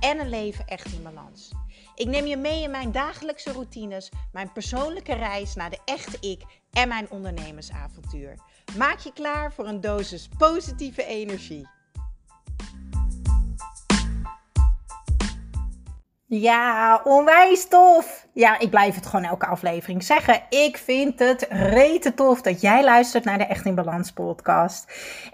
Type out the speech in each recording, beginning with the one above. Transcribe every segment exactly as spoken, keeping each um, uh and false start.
en een leven echt in balans. Ik neem je mee in mijn dagelijkse routines, mijn persoonlijke reis naar de echte ik en mijn ondernemersavontuur. Maak je klaar voor een dosis positieve energie. Ja, onwijs tof! Ja, ik blijf het gewoon elke aflevering zeggen. Ik vind het rete tof dat jij luistert naar de Echt in Balans podcast.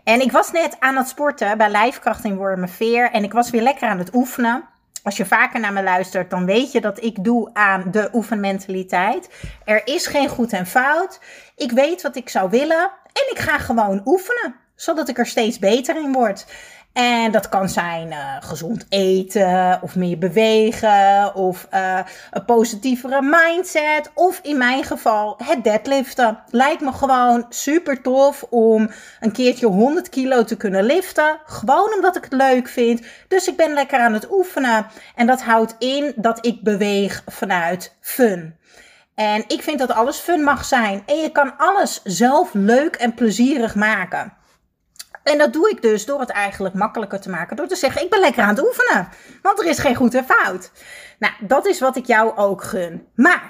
En ik was net aan het sporten bij Lijfkracht in Wormerveer en ik was weer lekker aan het oefenen. Als je vaker naar me luistert, dan weet je dat ik doe aan de oefenmentaliteit. Er is geen goed en fout. Ik weet wat ik zou willen en ik ga gewoon oefenen, zodat ik er steeds beter in word. En dat kan zijn uh, gezond eten of meer bewegen of uh, een positievere mindset. Of in mijn geval het deadliften. Lijkt me gewoon super tof om een keertje honderd kilo te kunnen liften. Gewoon omdat ik het leuk vind. Dus ik ben lekker aan het oefenen. En dat houdt in dat ik beweeg vanuit fun. En ik vind dat alles fun mag zijn. En je kan alles zelf leuk en plezierig maken. En dat doe ik dus door het eigenlijk makkelijker te maken. Door te zeggen, ik ben lekker aan het oefenen. Want er is geen goed en fout. Nou, dat is wat ik jou ook gun. Maar,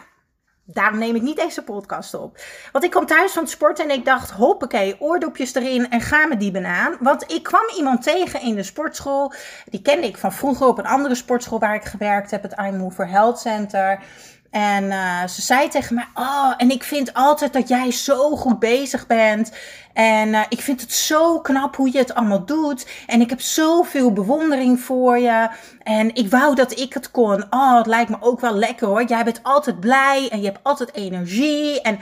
daarom neem ik niet deze podcast op. Want ik kwam thuis van het sporten en ik dacht, hoppakee, oordopjes erin en ga me die banaan. Want ik kwam iemand tegen in de sportschool. Die kende ik van vroeger op een andere sportschool waar ik gewerkt heb. Het Iron Move Health Center. En uh, ze zei tegen mij, oh, en ik vind altijd dat jij zo goed bezig bent. En uh, ik vind het zo knap hoe je het allemaal doet. En ik heb zoveel bewondering voor je. En ik wou dat ik het kon. Oh, het lijkt me ook wel lekker hoor. Jij bent altijd blij en je hebt altijd energie. En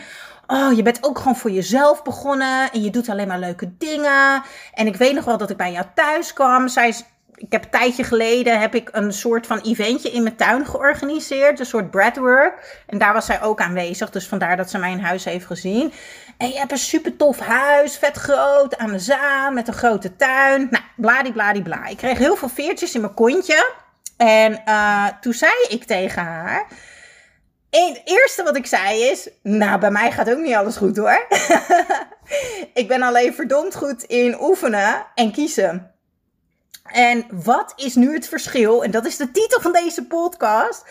oh, je bent ook gewoon voor jezelf begonnen. En je doet alleen maar leuke dingen. En ik weet nog wel dat ik bij jou thuis kwam. Zij Ik heb een tijdje geleden heb ik een soort van eventje in mijn tuin georganiseerd. Een soort breadwork. En daar was zij ook aanwezig. Dus vandaar dat ze mij in huis heeft gezien. En je hebt een super tof huis. Vet groot. Aan de zaan. Met een grote tuin. Nou, bladibladibla. Ik kreeg heel veel veertjes in mijn kontje. En uh, toen zei ik tegen haar... En het eerste wat ik zei is, nou bij mij gaat ook niet alles goed hoor. Ik ben alleen verdomd goed in oefenen en kiezen. En wat is nu het verschil? En dat is de titel van deze podcast.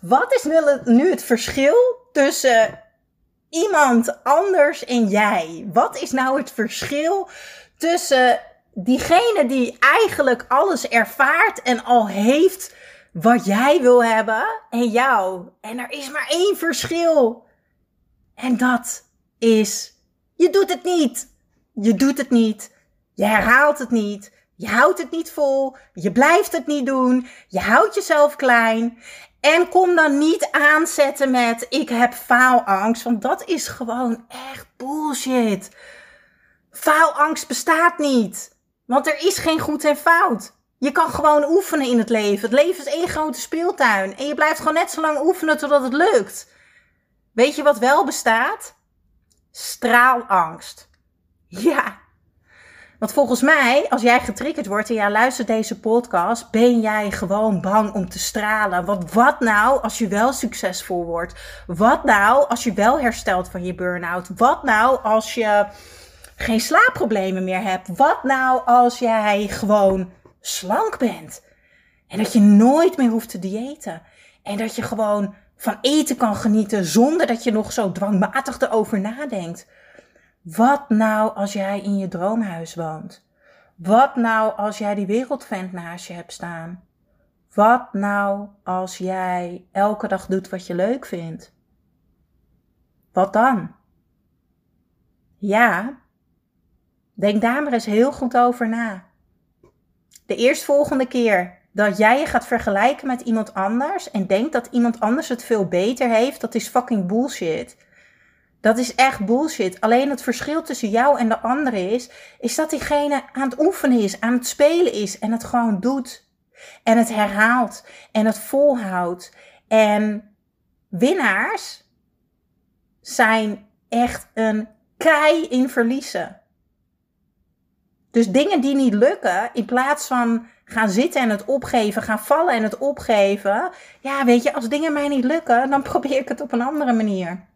Wat is nu het verschil tussen iemand anders en jij? Wat is nou het verschil tussen diegene die eigenlijk alles ervaart en al heeft wat jij wil hebben en jou? En er is maar één verschil. En dat is, je doet het niet. Je doet het niet. Je herhaalt het niet. Je houdt het niet vol, je blijft het niet doen, je houdt jezelf klein. En kom dan niet aanzetten met, ik heb faalangst, want dat is gewoon echt bullshit. Faalangst bestaat niet, want er is geen goed en fout. Je kan gewoon oefenen in het leven. Het leven is één grote speeltuin en je blijft gewoon net zo lang oefenen totdat het lukt. Weet je wat wel bestaat? Straalangst. Ja. Want volgens mij, als jij getriggerd wordt en jij luistert deze podcast, ben jij gewoon bang om te stralen. Want wat nou als je wel succesvol wordt? Wat nou als je wel herstelt van je burn-out? Wat nou als je geen slaapproblemen meer hebt? Wat nou als jij gewoon slank bent? En dat je nooit meer hoeft te diëten. En dat je gewoon van eten kan genieten zonder dat je nog zo dwangmatig erover nadenkt. Wat nou als jij in je droomhuis woont? Wat nou als jij die wereldvent naast je hebt staan? Wat nou als jij elke dag doet wat je leuk vindt? Wat dan? Ja, denk daar maar eens heel goed over na. De eerstvolgende keer dat jij je gaat vergelijken met iemand anders en denkt dat iemand anders het veel beter heeft, dat is fucking bullshit. Dat is echt bullshit. Alleen het verschil tussen jou en de andere is... is dat diegene aan het oefenen is, aan het spelen is... en het gewoon doet. En het herhaalt. En het volhoudt. En winnaars zijn echt een kei in verliezen. Dus dingen die niet lukken, in plaats van gaan zitten en het opgeven, gaan vallen en het opgeven. Ja, weet je, als dingen mij niet lukken, dan probeer ik het op een andere manier.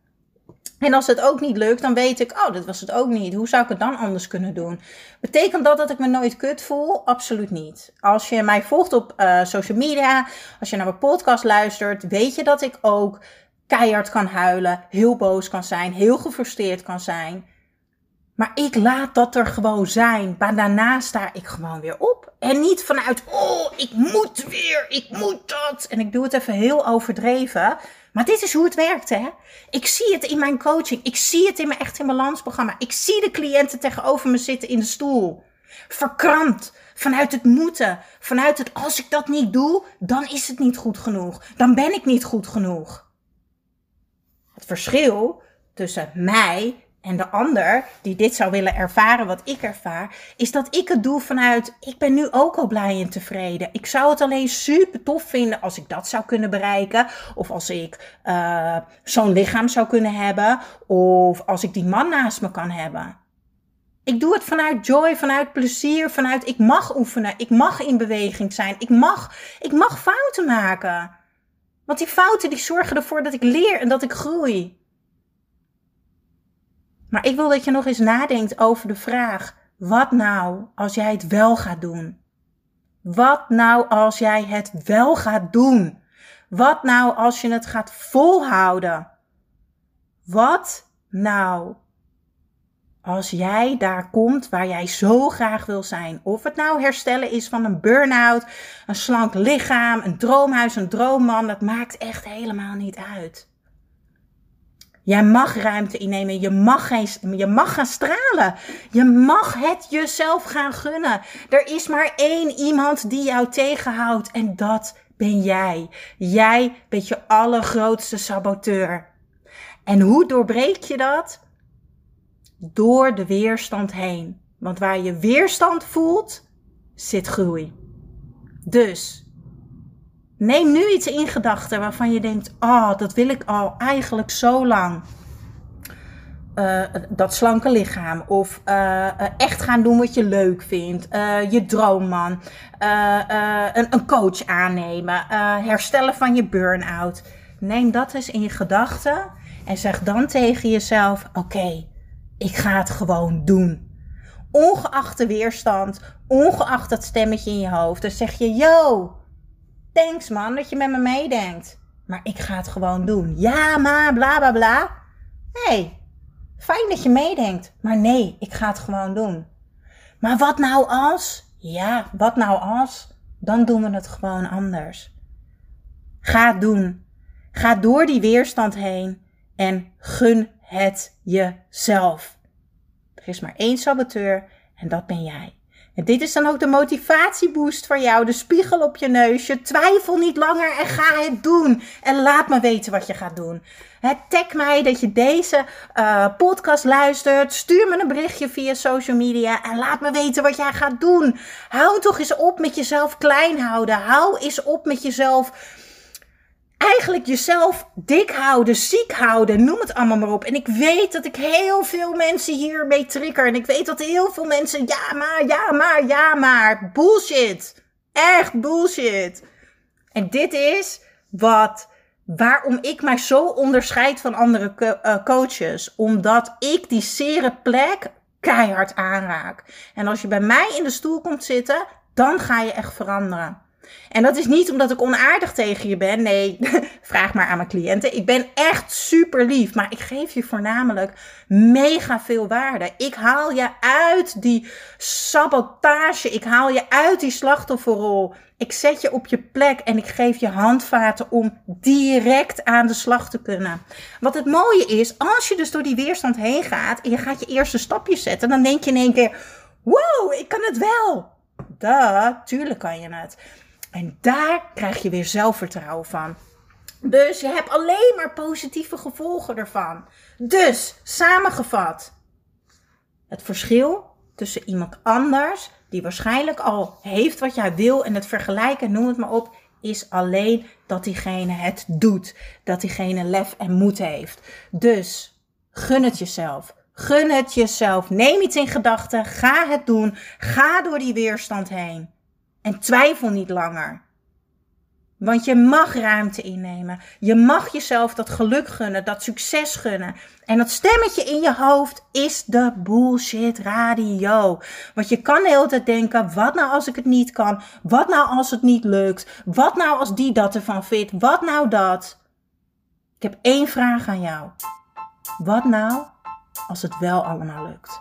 En als het ook niet lukt, dan weet ik, oh, dat was het ook niet. Hoe zou ik het dan anders kunnen doen? Betekent dat dat ik me nooit kut voel? Absoluut niet. Als je mij volgt op uh, social media, als je naar mijn podcast luistert, weet je dat ik ook keihard kan huilen, heel boos kan zijn, heel gefrustreerd kan zijn. Maar ik laat dat er gewoon zijn. Maar daarna sta ik gewoon weer op. En niet vanuit, oh, ik moet weer, ik moet dat. En ik doe het even heel overdreven. Maar dit is hoe het werkt, hè. Ik zie het in mijn coaching. Ik zie het in mijn Echt in Balans programma. Ik zie de cliënten tegenover me zitten in de stoel. Verkrampt. Vanuit het moeten. Vanuit het, als ik dat niet doe, dan is het niet goed genoeg. Dan ben ik niet goed genoeg. Het verschil tussen mij en de ander die dit zou willen ervaren wat ik ervaar, is dat ik het doe vanuit, ik ben nu ook al blij en tevreden. Ik zou het alleen super tof vinden als ik dat zou kunnen bereiken. Of als ik uh, zo'n lichaam zou kunnen hebben. Of als ik die man naast me kan hebben. Ik doe het vanuit joy, vanuit plezier, vanuit ik mag oefenen. Ik mag in beweging zijn. Ik mag, ik mag fouten maken. Want die fouten die zorgen ervoor dat ik leer en dat ik groei. Maar ik wil dat je nog eens nadenkt over de vraag, wat nou als jij het wel gaat doen? Wat nou als jij het wel gaat doen? Wat nou als je het gaat volhouden? Wat nou als jij daar komt waar jij zo graag wil zijn? Of het nou herstellen is van een burn-out, een slank lichaam, een droomhuis, een droomman, dat maakt echt helemaal niet uit. Jij mag ruimte innemen, je mag, geen, je mag gaan stralen. Je mag het jezelf gaan gunnen. Er is maar één iemand die jou tegenhoudt en dat ben jij. Jij bent je allergrootste saboteur. En hoe doorbreek je dat? Door de weerstand heen. Want waar je weerstand voelt, zit groei. Dus neem nu iets in gedachten waarvan je denkt, oh, dat wil ik al eigenlijk zo lang. Uh, dat slanke lichaam. Of uh, echt gaan doen wat je leuk vindt. Uh, je droomman. Uh, uh, een, een coach aannemen. Uh, herstellen van je burn-out. Neem dat eens in gedachten. En zeg dan tegen jezelf, oké, okay, ik ga het gewoon doen. Ongeacht de weerstand. Ongeacht dat stemmetje in je hoofd. Dan zeg je, yo, thanks man, dat je met me meedenkt. Maar ik ga het gewoon doen. Ja, maar, bla, bla, bla. Hey, fijn dat je meedenkt. Maar nee, ik ga het gewoon doen. Maar wat nou als? Ja, wat nou als? Dan doen we het gewoon anders. Ga het doen. Ga door die weerstand heen. En gun het jezelf. Er is maar één saboteur en dat ben jij. En dit is dan ook de motivatieboost voor jou. De spiegel op je neusje. Twijfel niet langer en ga het doen. En laat me weten wat je gaat doen. He, tag mij dat je deze uh, podcast luistert. Stuur me een berichtje via social media. En laat me weten wat jij gaat doen. Hou toch eens op met jezelf klein houden. Hou eens op met jezelf... Eigenlijk jezelf dik houden, ziek houden, noem het allemaal maar op. En ik weet dat ik heel veel mensen hiermee trigger. En ik weet dat heel veel mensen, ja maar, ja maar, ja maar. Bullshit. Echt bullshit. En dit is wat, waarom ik mij zo onderscheid van andere co- uh, coaches. Omdat ik die zere plek keihard aanraak. En als je bij mij in de stoel komt zitten, dan ga je echt veranderen. En dat is niet omdat ik onaardig tegen je ben. Nee, vraag maar aan mijn cliënten. Ik ben echt super lief. Maar ik geef je voornamelijk mega veel waarde. Ik haal je uit die sabotage. Ik haal je uit die slachtofferrol. Ik zet je op je plek en ik geef je handvaten om direct aan de slag te kunnen. Wat het mooie is, als je dus door die weerstand heen gaat en je gaat je eerste stapje zetten, dan denk je in één keer, wow, ik kan het wel. Duh, tuurlijk kan je het. En daar krijg je weer zelfvertrouwen van. Dus je hebt alleen maar positieve gevolgen ervan. Dus, samengevat. Het verschil tussen iemand anders, die waarschijnlijk al heeft wat jij wil en het vergelijken, noem het maar op, is alleen dat diegene het doet. Dat diegene lef en moed heeft. Dus, gun het jezelf. Gun het jezelf. Neem iets in gedachten. Ga het doen. Ga door die weerstand heen. En twijfel niet langer. Want je mag ruimte innemen. Je mag jezelf dat geluk gunnen, dat succes gunnen. En dat stemmetje in je hoofd is de bullshit radio. Want je kan de hele tijd denken, wat nou als ik het niet kan? Wat nou als het niet lukt? Wat nou als die dat ervan vindt? Wat nou dat? Ik heb één vraag aan jou. Wat nou als het wel allemaal lukt?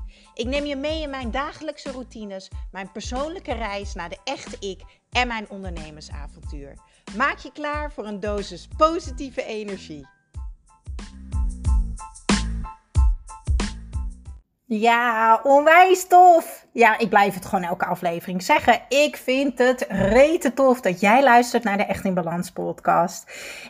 Ik neem je mee in mijn dagelijkse routines, mijn persoonlijke reis naar de echte ik en mijn ondernemersavontuur. Maak je klaar voor een dosis positieve energie. Ja, onwijs tof! Ja, ik blijf het gewoon elke aflevering zeggen. Ik vind het rete tof dat jij luistert naar de Echt in Balans podcast.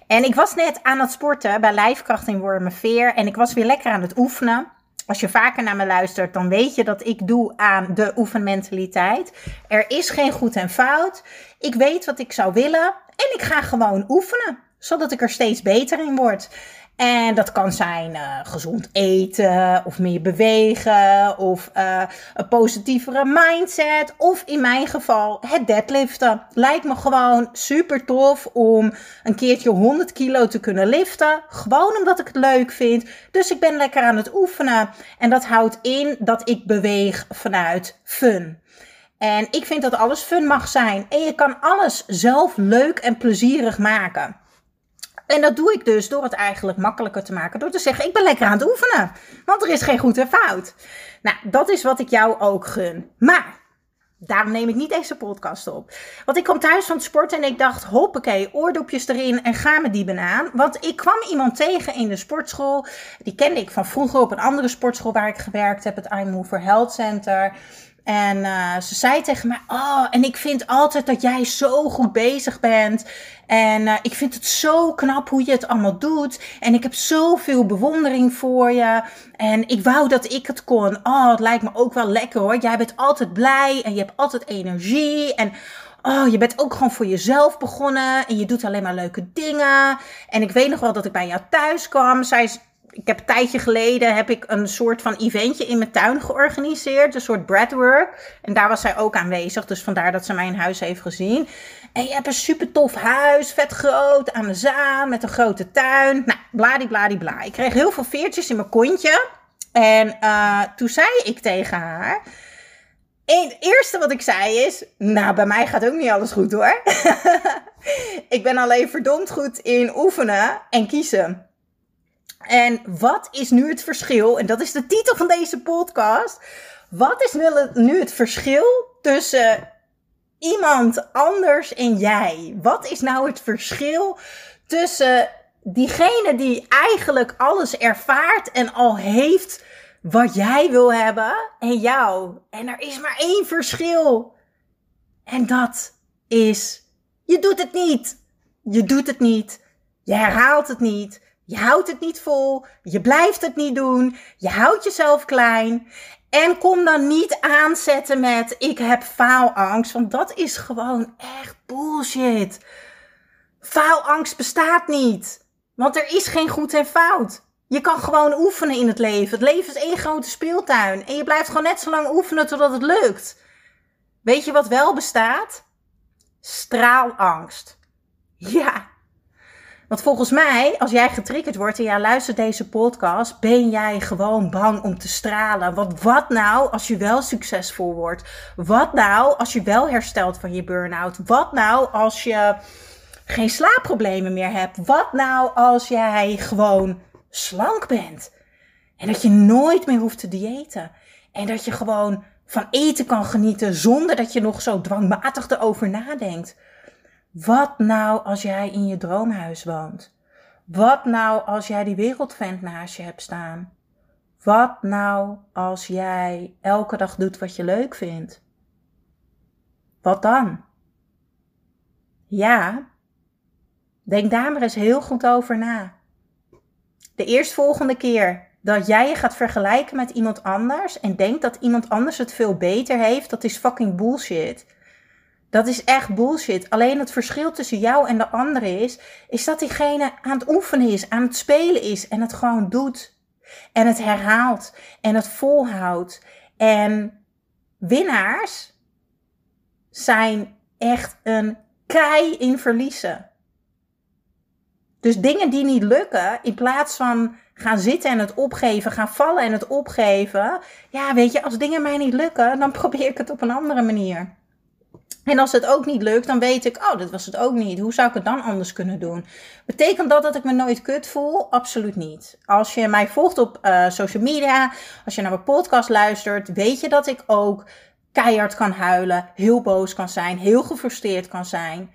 En ik was net aan het sporten bij Lijfkracht in Wormerveer en ik was weer lekker aan het oefenen. Als je vaker naar me luistert, dan weet je dat ik doe aan de oefenmentaliteit. Er is geen goed en fout. Ik weet wat ik zou willen en ik ga gewoon oefenen, zodat ik er steeds beter in word. En dat kan zijn uh, gezond eten of meer bewegen of uh, een positievere mindset. Of in mijn geval het deadliften. Lijkt me gewoon super tof om een keertje honderd kilo te kunnen liften. Gewoon omdat ik het leuk vind. Dus ik ben lekker aan het oefenen. En dat houdt in dat ik beweeg vanuit fun. En ik vind dat alles fun mag zijn. En je kan alles zelf leuk en plezierig maken. En dat doe ik dus door het eigenlijk makkelijker te maken. Door te zeggen, ik ben lekker aan het oefenen. Want er is geen goed en fout. Nou, dat is wat ik jou ook gun. Maar, daarom neem ik niet deze podcast op. Want ik kwam thuis van het sporten en ik dacht, hoppakee, oordopjes erin en ga me die banaan. Want ik kwam iemand tegen in de sportschool. Die kende ik van vroeger op een andere sportschool waar ik gewerkt heb. Het Iron Move Health Center. En uh, ze zei tegen mij, oh, en ik vind altijd dat jij zo goed bezig bent. En uh, ik vind het zo knap hoe je het allemaal doet. En ik heb zoveel bewondering voor je. En ik wou dat ik het kon. Oh, het lijkt me ook wel lekker hoor. Jij bent altijd blij en je hebt altijd energie. En oh, je bent ook gewoon voor jezelf begonnen. En je doet alleen maar leuke dingen. En ik weet nog wel dat ik bij jou thuis kwam. Zij is... Ik heb een tijdje geleden heb ik een soort van eventje in mijn tuin georganiseerd. Een soort breadwork. En daar was zij ook aanwezig. Dus vandaar dat ze mijn huis heeft gezien. En je hebt een super tof huis. Vet groot. Aan de zaan. Met een grote tuin. Nou, bladibladibla. Ik kreeg heel veel veertjes in mijn kontje. En uh, toen zei ik tegen haar... En het eerste wat ik zei is... Nou, bij mij gaat ook niet alles goed hoor. Ik ben alleen verdomd goed in oefenen en kiezen. En wat is nu het verschil? En dat is de titel van deze podcast. Wat is nu het verschil tussen iemand anders en jij? Wat is nou het verschil tussen diegene die eigenlijk alles ervaart en al heeft wat jij wil hebben en jou? En er is maar één verschil. En dat is, je doet het niet. Je doet het niet. Je herhaalt het niet. Je houdt het niet vol, je blijft het niet doen, je houdt jezelf klein. En kom dan niet aanzetten met, ik heb faalangst, want dat is gewoon echt bullshit. Faalangst bestaat niet, want er is geen goed en fout. Je kan gewoon oefenen in het leven. Het leven is één grote speeltuin en je blijft gewoon net zo lang oefenen totdat het lukt. Weet je wat wel bestaat? Straalangst. Ja. Want volgens mij, als jij getriggerd wordt en jij luistert deze podcast, ben jij gewoon bang om te stralen. Want wat nou als je wel succesvol wordt? Wat nou als je wel herstelt van je burn-out? Wat nou als je geen slaapproblemen meer hebt? Wat nou als jij gewoon slank bent? En dat je nooit meer hoeft te diëten. En dat je gewoon van eten kan genieten zonder dat je nog zo dwangmatig erover nadenkt. Wat nou als jij in je droomhuis woont? Wat nou als jij die wereldvent naast je hebt staan? Wat nou als jij elke dag doet wat je leuk vindt? Wat dan? Ja, denk daar maar eens heel goed over na. De eerstvolgende keer dat jij je gaat vergelijken met iemand anders en denkt dat iemand anders het veel beter heeft, dat is fucking bullshit. Dat is echt bullshit. Alleen het verschil tussen jou en de ander is, is dat diegene aan het oefenen is, aan het spelen is en het gewoon doet. En het herhaalt en het volhoudt. En winnaars zijn echt een kei in verliezen. Dus dingen die niet lukken, in plaats van gaan zitten en het opgeven, gaan vallen en het opgeven. Ja, weet je, als dingen mij niet lukken, dan probeer ik het op een andere manier. En als het ook niet lukt, dan weet ik, oh, dat was het ook niet. Hoe zou ik het dan anders kunnen doen? Betekent dat dat ik me nooit kut voel? Absoluut niet. Als je mij volgt op uh, social media, als je naar mijn podcast luistert, weet je dat ik ook keihard kan huilen, heel boos kan zijn, heel gefrustreerd kan zijn.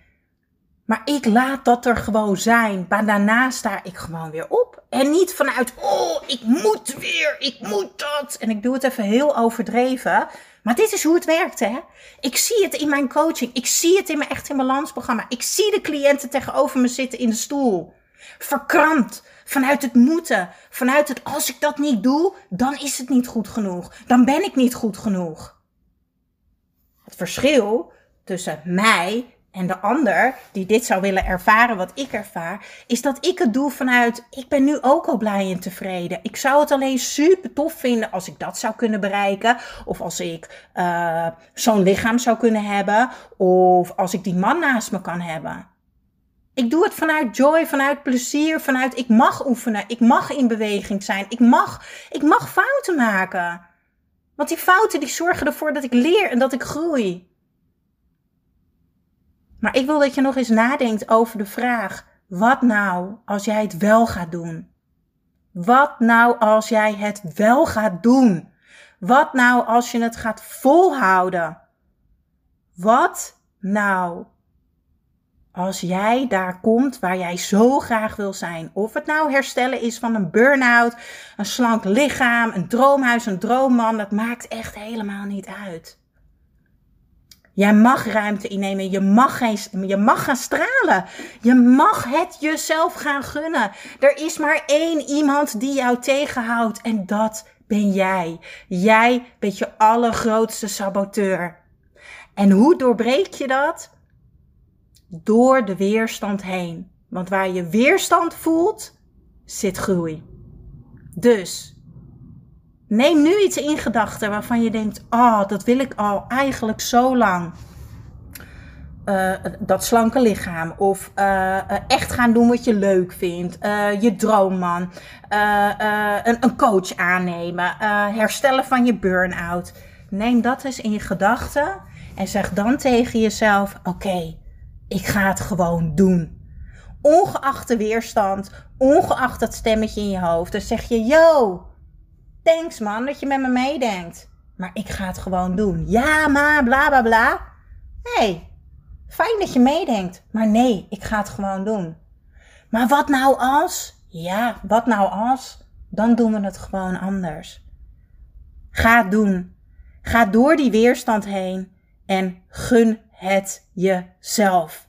Maar ik laat dat er gewoon zijn. Maar daarna sta ik gewoon weer op. En niet vanuit, oh, ik moet weer, ik moet dat. En ik doe het even heel overdreven. Maar dit is hoe het werkt, hè. Ik zie het in mijn coaching. Ik zie het in mijn Echt in Balans programma. Ik zie de cliënten tegenover me zitten in de stoel. Verkrampt. Vanuit het moeten. Vanuit het, als ik dat niet doe, dan is het niet goed genoeg. Dan ben ik niet goed genoeg. Het verschil tussen mij en de ander die dit zou willen ervaren wat ik ervaar, is dat ik het doe vanuit, ik ben nu ook al blij en tevreden. Ik zou het alleen super tof vinden als ik dat zou kunnen bereiken. Of als ik uh, zo'n lichaam zou kunnen hebben. Of als ik die man naast me kan hebben. Ik doe het vanuit joy, vanuit plezier, vanuit ik mag oefenen. Ik mag in beweging zijn. Ik mag, ik mag fouten maken. Want die fouten die zorgen ervoor dat ik leer en dat ik groei. Maar ik wil dat je nog eens nadenkt over de vraag, wat nou als jij het wel gaat doen? Wat nou als jij het wel gaat doen? Wat nou als je het gaat volhouden? Wat nou als jij daar komt waar jij zo graag wil zijn? Of het nou herstellen is van een burn-out, een slank lichaam, een droomhuis, een droomman, dat maakt echt helemaal niet uit. Jij mag ruimte innemen, je mag, geen, je mag gaan stralen. Je mag het jezelf gaan gunnen. Er is maar één iemand die jou tegenhoudt en dat ben jij. Jij bent je allergrootste saboteur. En hoe doorbreek je dat? Door de weerstand heen. Want waar je weerstand voelt, zit groei. Dus neem nu iets in gedachten waarvan je denkt, oh, dat wil ik al eigenlijk zo lang. Uh, dat slanke lichaam. Of uh, echt gaan doen wat je leuk vindt. Uh, je droomman. Uh, uh, een, een coach aannemen. Uh, herstellen van je burn-out. Neem dat eens in je gedachten. En zeg dan tegen jezelf, oké, okay, ik ga het gewoon doen. Ongeacht de weerstand. Ongeacht dat stemmetje in je hoofd. Dan zeg je, yo, thanks man, dat je met me meedenkt. Maar ik ga het gewoon doen. Ja, maar bla bla bla. Nee, fijn dat je meedenkt. Maar nee, ik ga het gewoon doen. Maar wat nou als? Ja, wat nou als? Dan doen we het gewoon anders. Ga het doen. Ga door die weerstand heen. En gun het jezelf.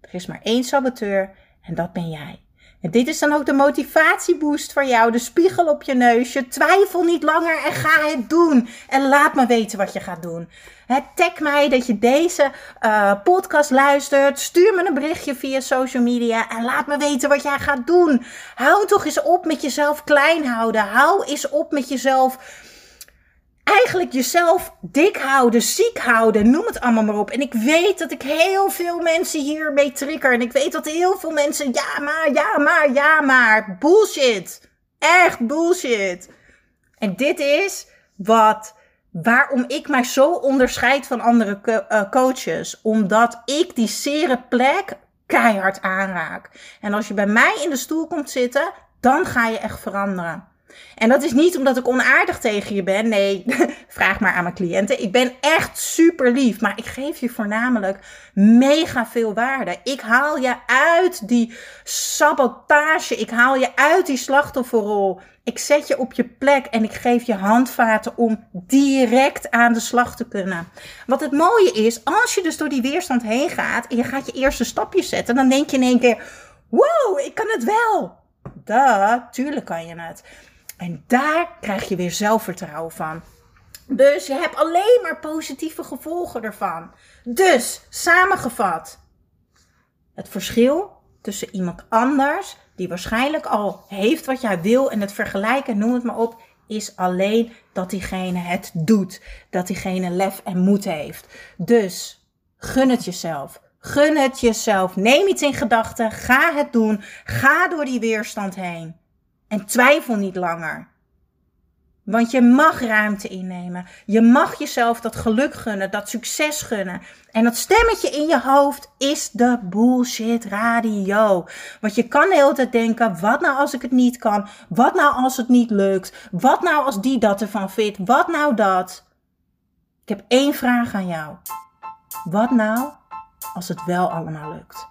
Er is maar één saboteur en dat ben jij. En dit is dan ook de motivatieboost voor jou. De spiegel op je neusje. Twijfel niet langer en ga het doen. En laat me weten wat je gaat doen. He, tag mij dat je deze uh, podcast luistert. Stuur me een berichtje via social media. En laat me weten wat jij gaat doen. Hou toch eens op met jezelf klein houden. Hou eens op met jezelf eigenlijk jezelf dik houden, ziek houden, noem het allemaal maar op. En ik weet dat ik heel veel mensen hiermee trigger. En ik weet dat heel veel mensen, ja maar, ja maar, ja maar. Bullshit. Echt bullshit. En dit is wat, waarom ik mij zo onderscheid van andere co- uh, coaches. Omdat ik die zere plek keihard aanraak. En als je bij mij in de stoel komt zitten, dan ga je echt veranderen. En dat is niet omdat ik onaardig tegen je ben. Nee, vraag maar aan mijn cliënten. Ik ben echt super lief. Maar ik geef je voornamelijk mega veel waarde. Ik haal je uit die sabotage. Ik haal je uit die slachtofferrol. Ik zet je op je plek en ik geef je handvaten om direct aan de slag te kunnen. Wat het mooie is, als je dus door die weerstand heen gaat en je gaat je eerste stapje zetten, dan denk je in één keer, wow, ik kan het wel. Duh, tuurlijk kan je het. En daar krijg je weer zelfvertrouwen van. Dus je hebt alleen maar positieve gevolgen ervan. Dus, samengevat. Het verschil tussen iemand anders, die waarschijnlijk al heeft wat jij wil en het vergelijken, noem het maar op, is alleen dat diegene het doet. Dat diegene lef en moed heeft. Dus, gun het jezelf. Gun het jezelf. Neem iets in gedachten. Ga het doen. Ga door die weerstand heen. En twijfel niet langer. Want je mag ruimte innemen. Je mag jezelf dat geluk gunnen, dat succes gunnen. En dat stemmetje in je hoofd is de bullshit radio. Want je kan de hele tijd denken, wat nou als ik het niet kan? Wat nou als het niet lukt? Wat nou als die dat ervan vindt? Wat nou dat? Ik heb één vraag aan jou. Wat nou als het wel allemaal lukt?